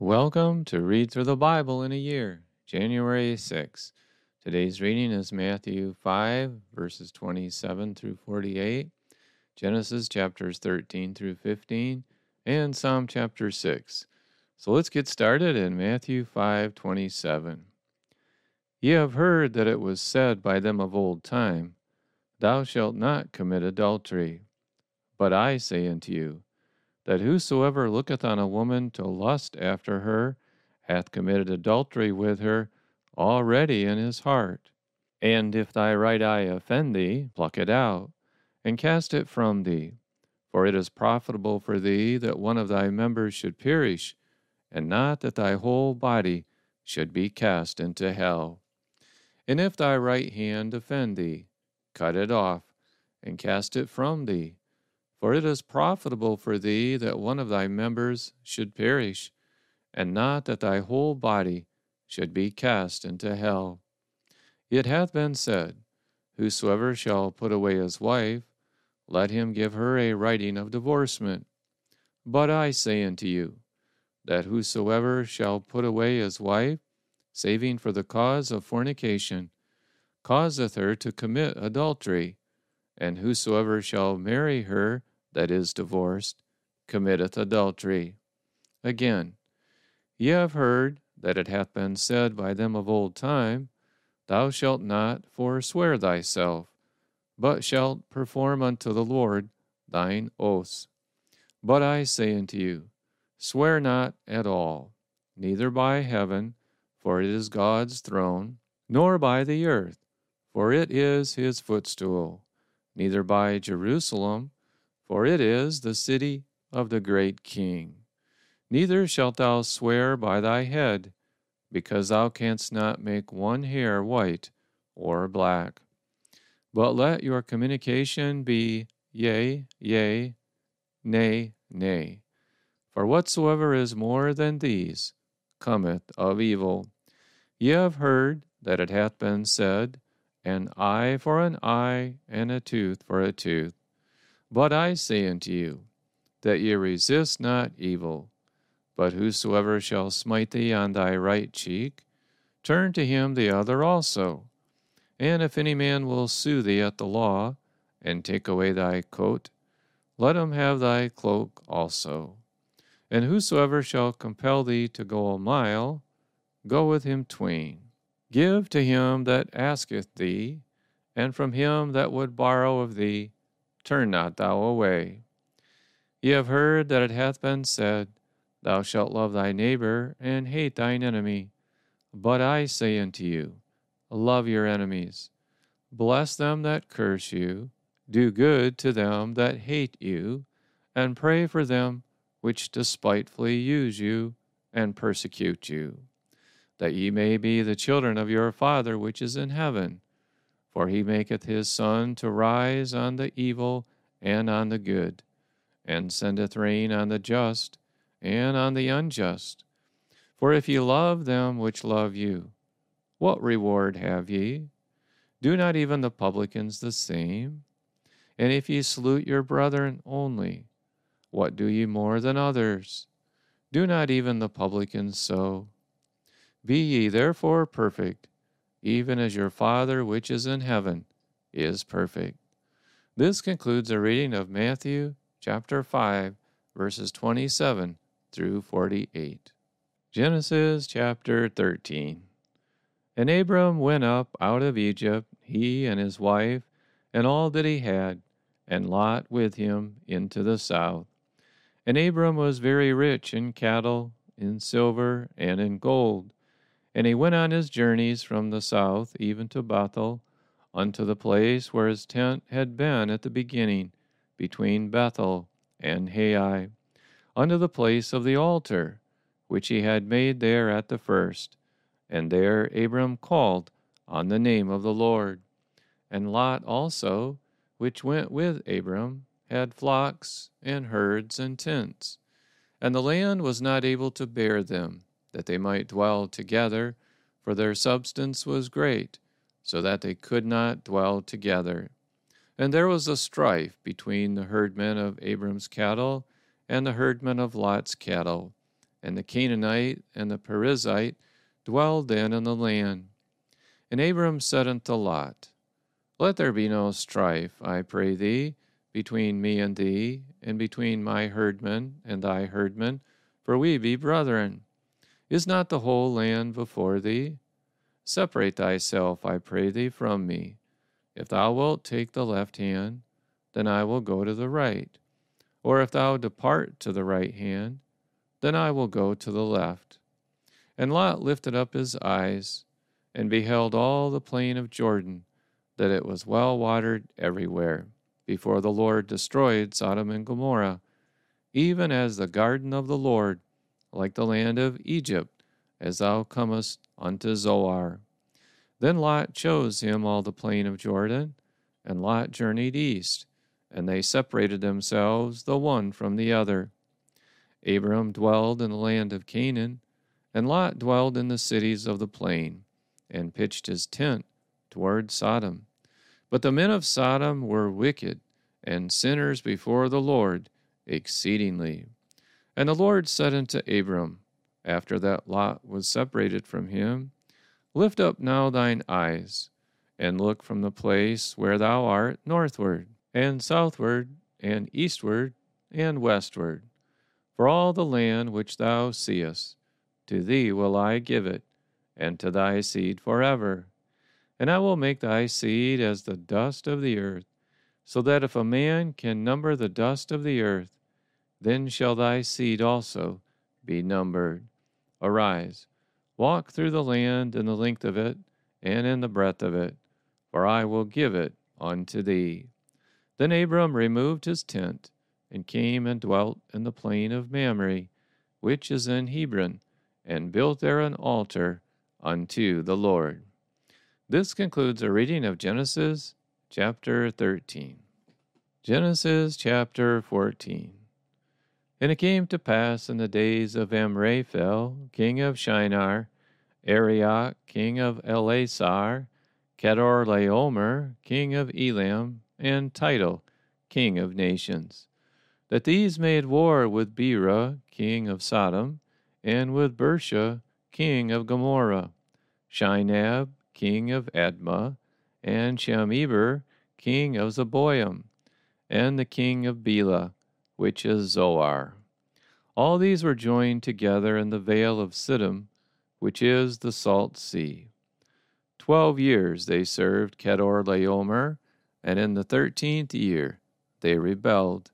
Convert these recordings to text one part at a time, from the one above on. Welcome to Read Through the Bible in a Year, January 6th. Today's reading is Matthew 5, verses 27 through 48, Genesis chapters 13 through 15, and Psalm chapter 6. So let's get started in Matthew 5:27. Ye have heard that it was said by them of old time, Thou shalt not commit adultery. But I say unto you, that whosoever looketh on a woman to lust after her hath committed adultery with her already in his heart. And if thy right eye offend thee, pluck it out, and cast it from thee. For it is profitable for thee that one of thy members should perish, and not that thy whole body should be cast into hell. And if thy right hand offend thee, cut it off, and cast it from thee. For it is profitable for thee that one of thy members should perish, and not that thy whole body should be cast into hell. It hath been said, Whosoever shall put away his wife, let him give her a writing of divorcement. But I say unto you, that whosoever shall put away his wife, saving for the cause of fornication, causeth her to commit adultery, and whosoever shall marry her, that is divorced, committeth adultery. Again, ye have heard that it hath been said by them of old time, Thou shalt not forswear thyself, but shalt perform unto the Lord thine oaths. But I say unto you, Swear not at all, neither by heaven, for it is God's throne, nor by the earth, for it is his footstool, neither by Jerusalem, for it is the city of the great king. Neither shalt thou swear by thy head, because thou canst not make one hair white or black. But let your communication be yea, yea, nay, nay. For whatsoever is more than these cometh of evil. Ye have heard that it hath been said, An eye for an eye, and a tooth for a tooth. But I say unto you, that ye resist not evil. But whosoever shall smite thee on thy right cheek, turn to him the other also. And if any man will sue thee at the law, and take away thy coat, let him have thy cloak also. And whosoever shall compel thee to go a mile, go with him twain. Give to him that asketh thee, and from him that would borrow of thee, turn not thou away. Ye have heard that it hath been said, Thou shalt love thy neighbor, and hate thine enemy. But I say unto you, Love your enemies. Bless them that curse you. Do good to them that hate you, and pray for them which despitefully use you, and persecute you, that ye may be the children of your Father which is in heaven. For he maketh his sun to rise on the evil and on the good, and sendeth rain on the just and on the unjust. For if ye love them which love you, what reward have ye? Do not even the publicans the same? And if ye salute your brethren only, what do ye more than others? Do not even the publicans so? Be ye therefore perfect, even as your Father which is in heaven is perfect. This concludes a reading of Matthew chapter 5, verses 27 through 48. Genesis chapter 13. And Abram went up out of Egypt, he and his wife, and all that he had, and Lot with him into the south. And Abram was very rich in cattle, in silver, and in gold. And he went on his journeys from the south, even to Bethel, unto the place where his tent had been at the beginning, between Bethel and Hai, unto the place of the altar, which he had made there at the first. And there Abram called on the name of the Lord. And Lot also, which went with Abram, had flocks and herds and tents. And the land was not able to bear them, that they might dwell together, for their substance was great, so that they could not dwell together. And there was a strife between the herdmen of Abram's cattle and the herdmen of Lot's cattle. and the Canaanite and the Perizzite dwelled then in the land. And Abram said unto Lot, Let there be no strife, I pray thee, between me and thee, and between my herdmen and thy herdmen, for we be brethren. Is not the whole land before thee? Separate thyself, I pray thee, from me. If thou wilt take the left hand, then I will go to the right. Or if thou depart to the right hand, then I will go to the left. And Lot lifted up his eyes, and beheld all the plain of Jordan, that it was well watered everywhere, before the Lord destroyed Sodom and Gomorrah, even as the garden of the Lord, like the land of Egypt, as thou comest unto Zoar. Then Lot chose him all the plain of Jordan, and Lot journeyed east, and they separated themselves the one from the other. Abram dwelled in the land of Canaan, and Lot dwelled in the cities of the plain, and pitched his tent toward Sodom. But the men of Sodom were wicked, and sinners before the Lord exceedingly. And the Lord said unto Abram, after that Lot was separated from him, Lift up now thine eyes, and look from the place where thou art northward, and southward, and eastward, and westward. For all the land which thou seest, to thee will I give it, and to thy seed forever. And I will make thy seed as the dust of the earth, so that if a man can number the dust of the earth, then shall thy seed also be numbered. Arise, walk through the land in the length of it, and in the breadth of it, for I will give it unto thee. Then Abram removed his tent, and came and dwelt in the plain of Mamre, which is in Hebron, and built there an altar unto the Lord. This concludes a reading of Genesis chapter 13. Genesis chapter 14. And it came to pass in the days of Amraphel, king of Shinar, Arioch, king of Elasar, Kedorlaomer, king of Elam, and Tidal, king of nations, that these made war with Bera, king of Sodom, and with Bersha, king of Gomorrah, Shinab, king of Admah, and Shem-Eber, king of Zeboiim, and the king of Bela, which is Zoar. All these were joined together in the vale of Siddim, which is the salt sea. 12 years they served Kedorlaomer, and in the 13th year they rebelled.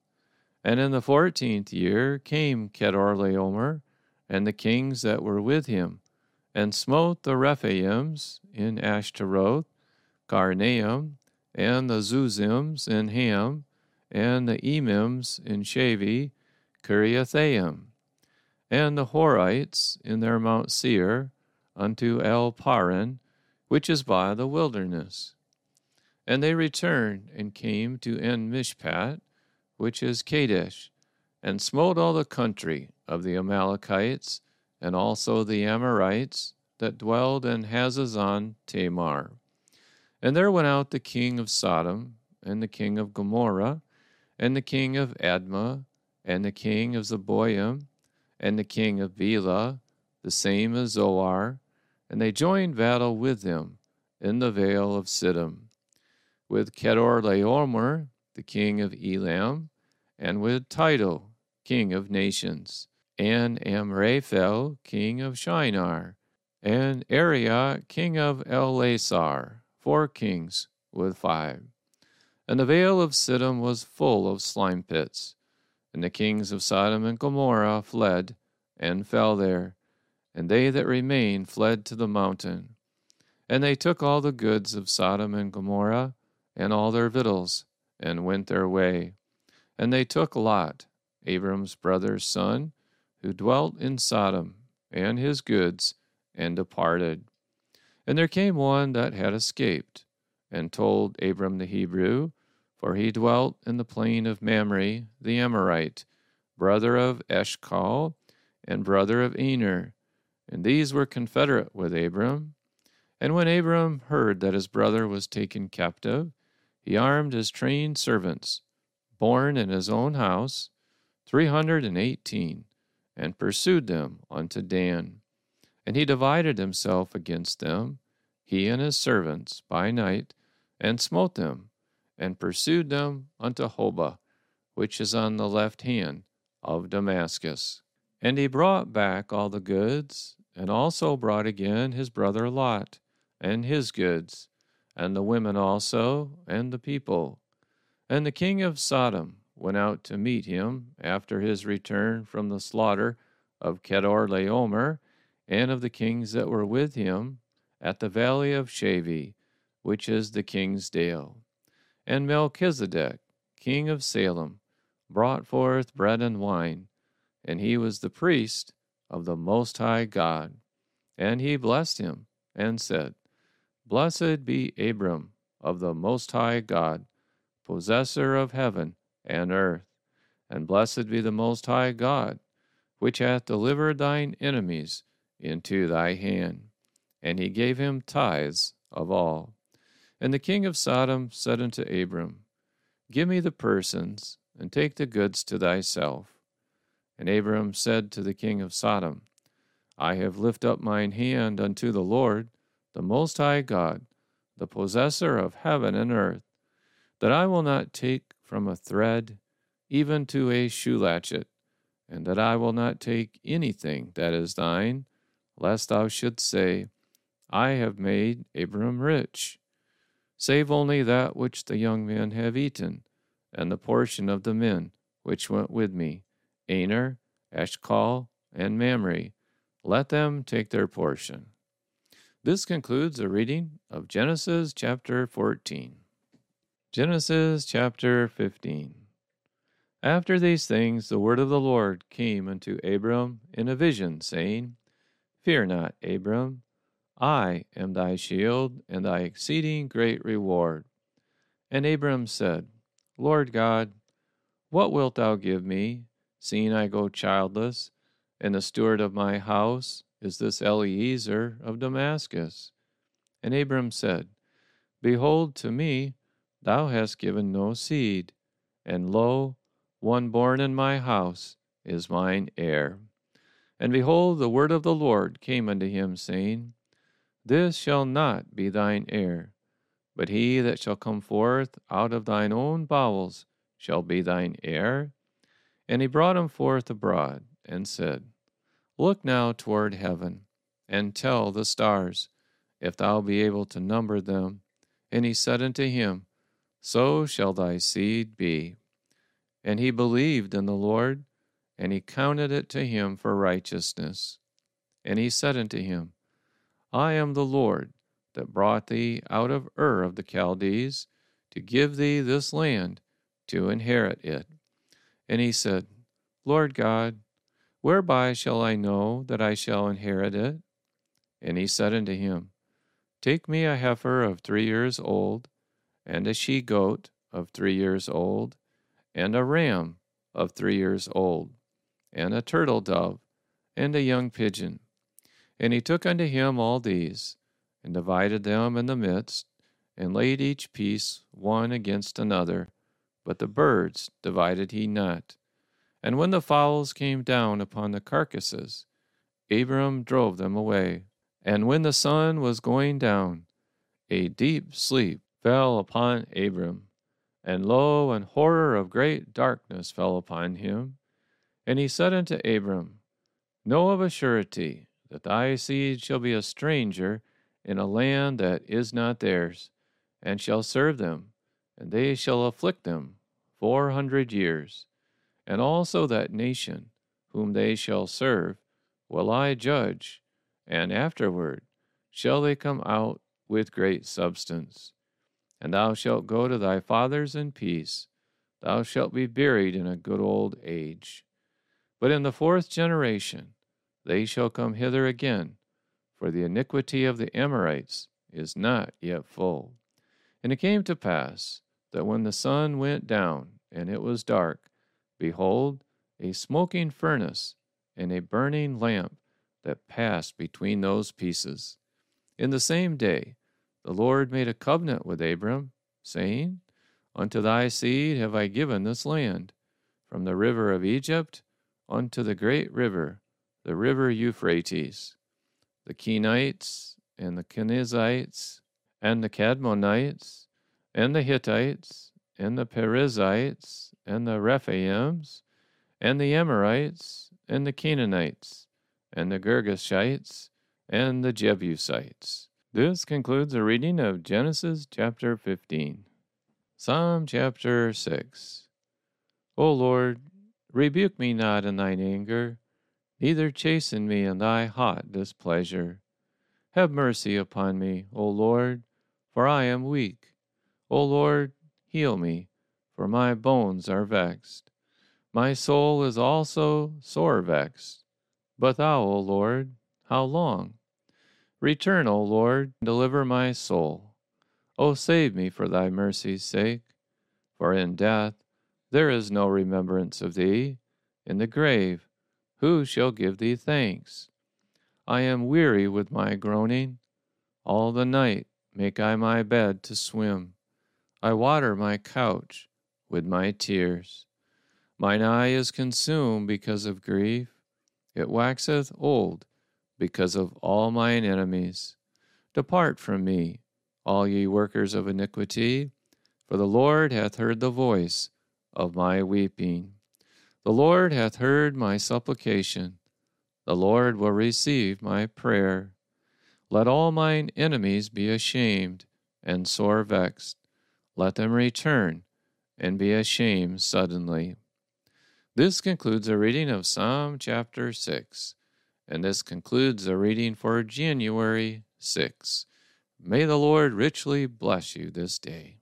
And in the 14th year came Kedorlaomer, and the kings that were with him, and smote the Rephaims in Ashtaroth, Karnaim, and the Zuzims in Ham, and the Emims in Shavi, Kiriathaim, and the Horites in their Mount Seir, unto El Paran, which is by the wilderness. And they returned, and came to En Mishpat, which is Kadesh, and smote all the country of the Amalekites, and also the Amorites that dwelled in Hazazon Tamar. And there went out the king of Sodom, and the king of Gomorrah, and the king of Admah, and the king of Zeboiim, and the king of Bela, the same as Zoar, and they joined battle with them in the vale of Siddim, with Kedorlaomer, the king of Elam, and with Tidal, king of nations, and Amraphel, king of Shinar, and Arioch, king of Elasar, 4 kings with 5. And the vale of Siddim was full of slime pits, and the kings of Sodom and Gomorrah fled and fell there, and they that remained fled to the mountain. And they took all the goods of Sodom and Gomorrah, and all their victuals, and went their way. And they took Lot, Abram's brother's son, who dwelt in Sodom, and his goods, and departed. And there came one that had escaped, and told Abram the Hebrew, for he dwelt in the plain of Mamre, the Amorite, brother of Eshcol, and brother of Ener, and these were confederate with Abram. And when Abram heard that his brother was taken captive, he armed his trained servants, born in his own house, 318, and pursued them unto Dan. And he divided himself against them, he and his servants, by night, and smote them, and pursued them unto Hobah, which is on the left hand of Damascus. And he brought back all the goods, and also brought again his brother Lot, and his goods, and the women also, and the people. And the king of Sodom went out to meet him after his return from the slaughter of Kedorlaomer, and of the kings that were with him, at the valley of Shavi, which is the king's dale. And Melchizedek, king of Salem, brought forth bread and wine, and he was the priest of the Most High God. And he blessed him, and said, Blessed be Abram of the Most High God, possessor of heaven and earth. And blessed be the Most High God, which hath delivered thine enemies into thy hand. And he gave him tithes of all. And the king of Sodom said unto Abram, Give me the persons, and take the goods to thyself. And Abram said to the king of Sodom, I have lifted up mine hand unto the Lord, the Most High God, the possessor of heaven and earth, that I will not take from a thread, even to a shoe latchet, and that I will not take anything that is thine, lest thou shouldst say, I have made Abram rich, save only that which the young men have eaten, and the portion of the men which went with me, Ener, Eshcol, and Mamre. Let them take their portion. This concludes a reading of Genesis chapter 14. Genesis chapter 15. After these things, the word of the Lord came unto Abram in a vision, saying, Fear not, Abram. I am thy shield, and thy exceeding great reward. And Abram said, Lord God, what wilt thou give me, seeing I go childless, and the steward of my house is this Eliezer of Damascus? And Abram said, Behold, to me thou hast given no seed, and lo, one born in my house is mine heir. And behold, the word of the Lord came unto him, saying, This shall not be thine heir, but he that shall come forth out of thine own bowels shall be thine heir. And he brought him forth abroad, and said, Look now toward heaven, and tell the stars, if thou be able to number them. And he said unto him, So shall thy seed be. And he believed in the Lord, and he counted it to him for righteousness. And he said unto him, I am the Lord that brought thee out of Ur of the Chaldees, to give thee this land, to inherit it. And he said, Lord God, whereby shall I know that I shall inherit it? And he said unto him, Take me a heifer of 3 years old, and a she-goat of 3 years old, and a ram of 3 years old, and a turtle dove, and a young pigeon. And he took unto him all these, and divided them in the midst, and laid each piece one against another, but the birds divided he not. And when the fowls came down upon the carcasses, Abram drove them away. And when the sun was going down, a deep sleep fell upon Abram, and lo, an horror of great darkness fell upon him. And he said unto Abram, Know of a surety that thy seed shall be a stranger in a land that is not theirs, and shall serve them, and they shall afflict them 400 years. And also that nation whom they shall serve will I judge, and afterward shall they come out with great substance. And thou shalt go to thy fathers in peace, thou shalt be buried in a good old age. But in the fourth generation they shall come hither again, for the iniquity of the Amorites is not yet full. And it came to pass that when the sun went down, and it was dark, behold, a smoking furnace and a burning lamp that passed between those pieces. In the same day the Lord made a covenant with Abram, saying, Unto thy seed have I given this land, from the river of Egypt unto the great river, the river Euphrates. The Kenites, and the Kenizzites, and the Cadmonites, and the Hittites, and the Perizzites, and the Rephaims, and the Amorites, and the Canaanites, and the Girgashites, and the Jebusites. This concludes a reading of Genesis chapter 15. Psalm chapter 6. O Lord, rebuke me not in thine anger, neither chasten me in thy hot displeasure. Have mercy upon me, O Lord, for I am weak. O Lord, heal me, for my bones are vexed. My soul is also sore vexed. But thou, O Lord, how long? Return, O Lord, deliver my soul. O save me for thy mercy's sake, for in death there is no remembrance of thee. In the grave, who shall give thee thanks? I am weary with my groaning. All the night make I my bed to swim. I water my couch with my tears. Mine eye is consumed because of grief. It waxeth old because of all mine enemies. Depart from me, all ye workers of iniquity, for the Lord hath heard the voice of my weeping. The Lord hath heard my supplication. The Lord will receive my prayer. Let all mine enemies be ashamed and sore vexed. Let them return and be ashamed suddenly. This concludes a reading of Psalm chapter 6, and this concludes a reading for January 6. May the Lord richly bless you this day.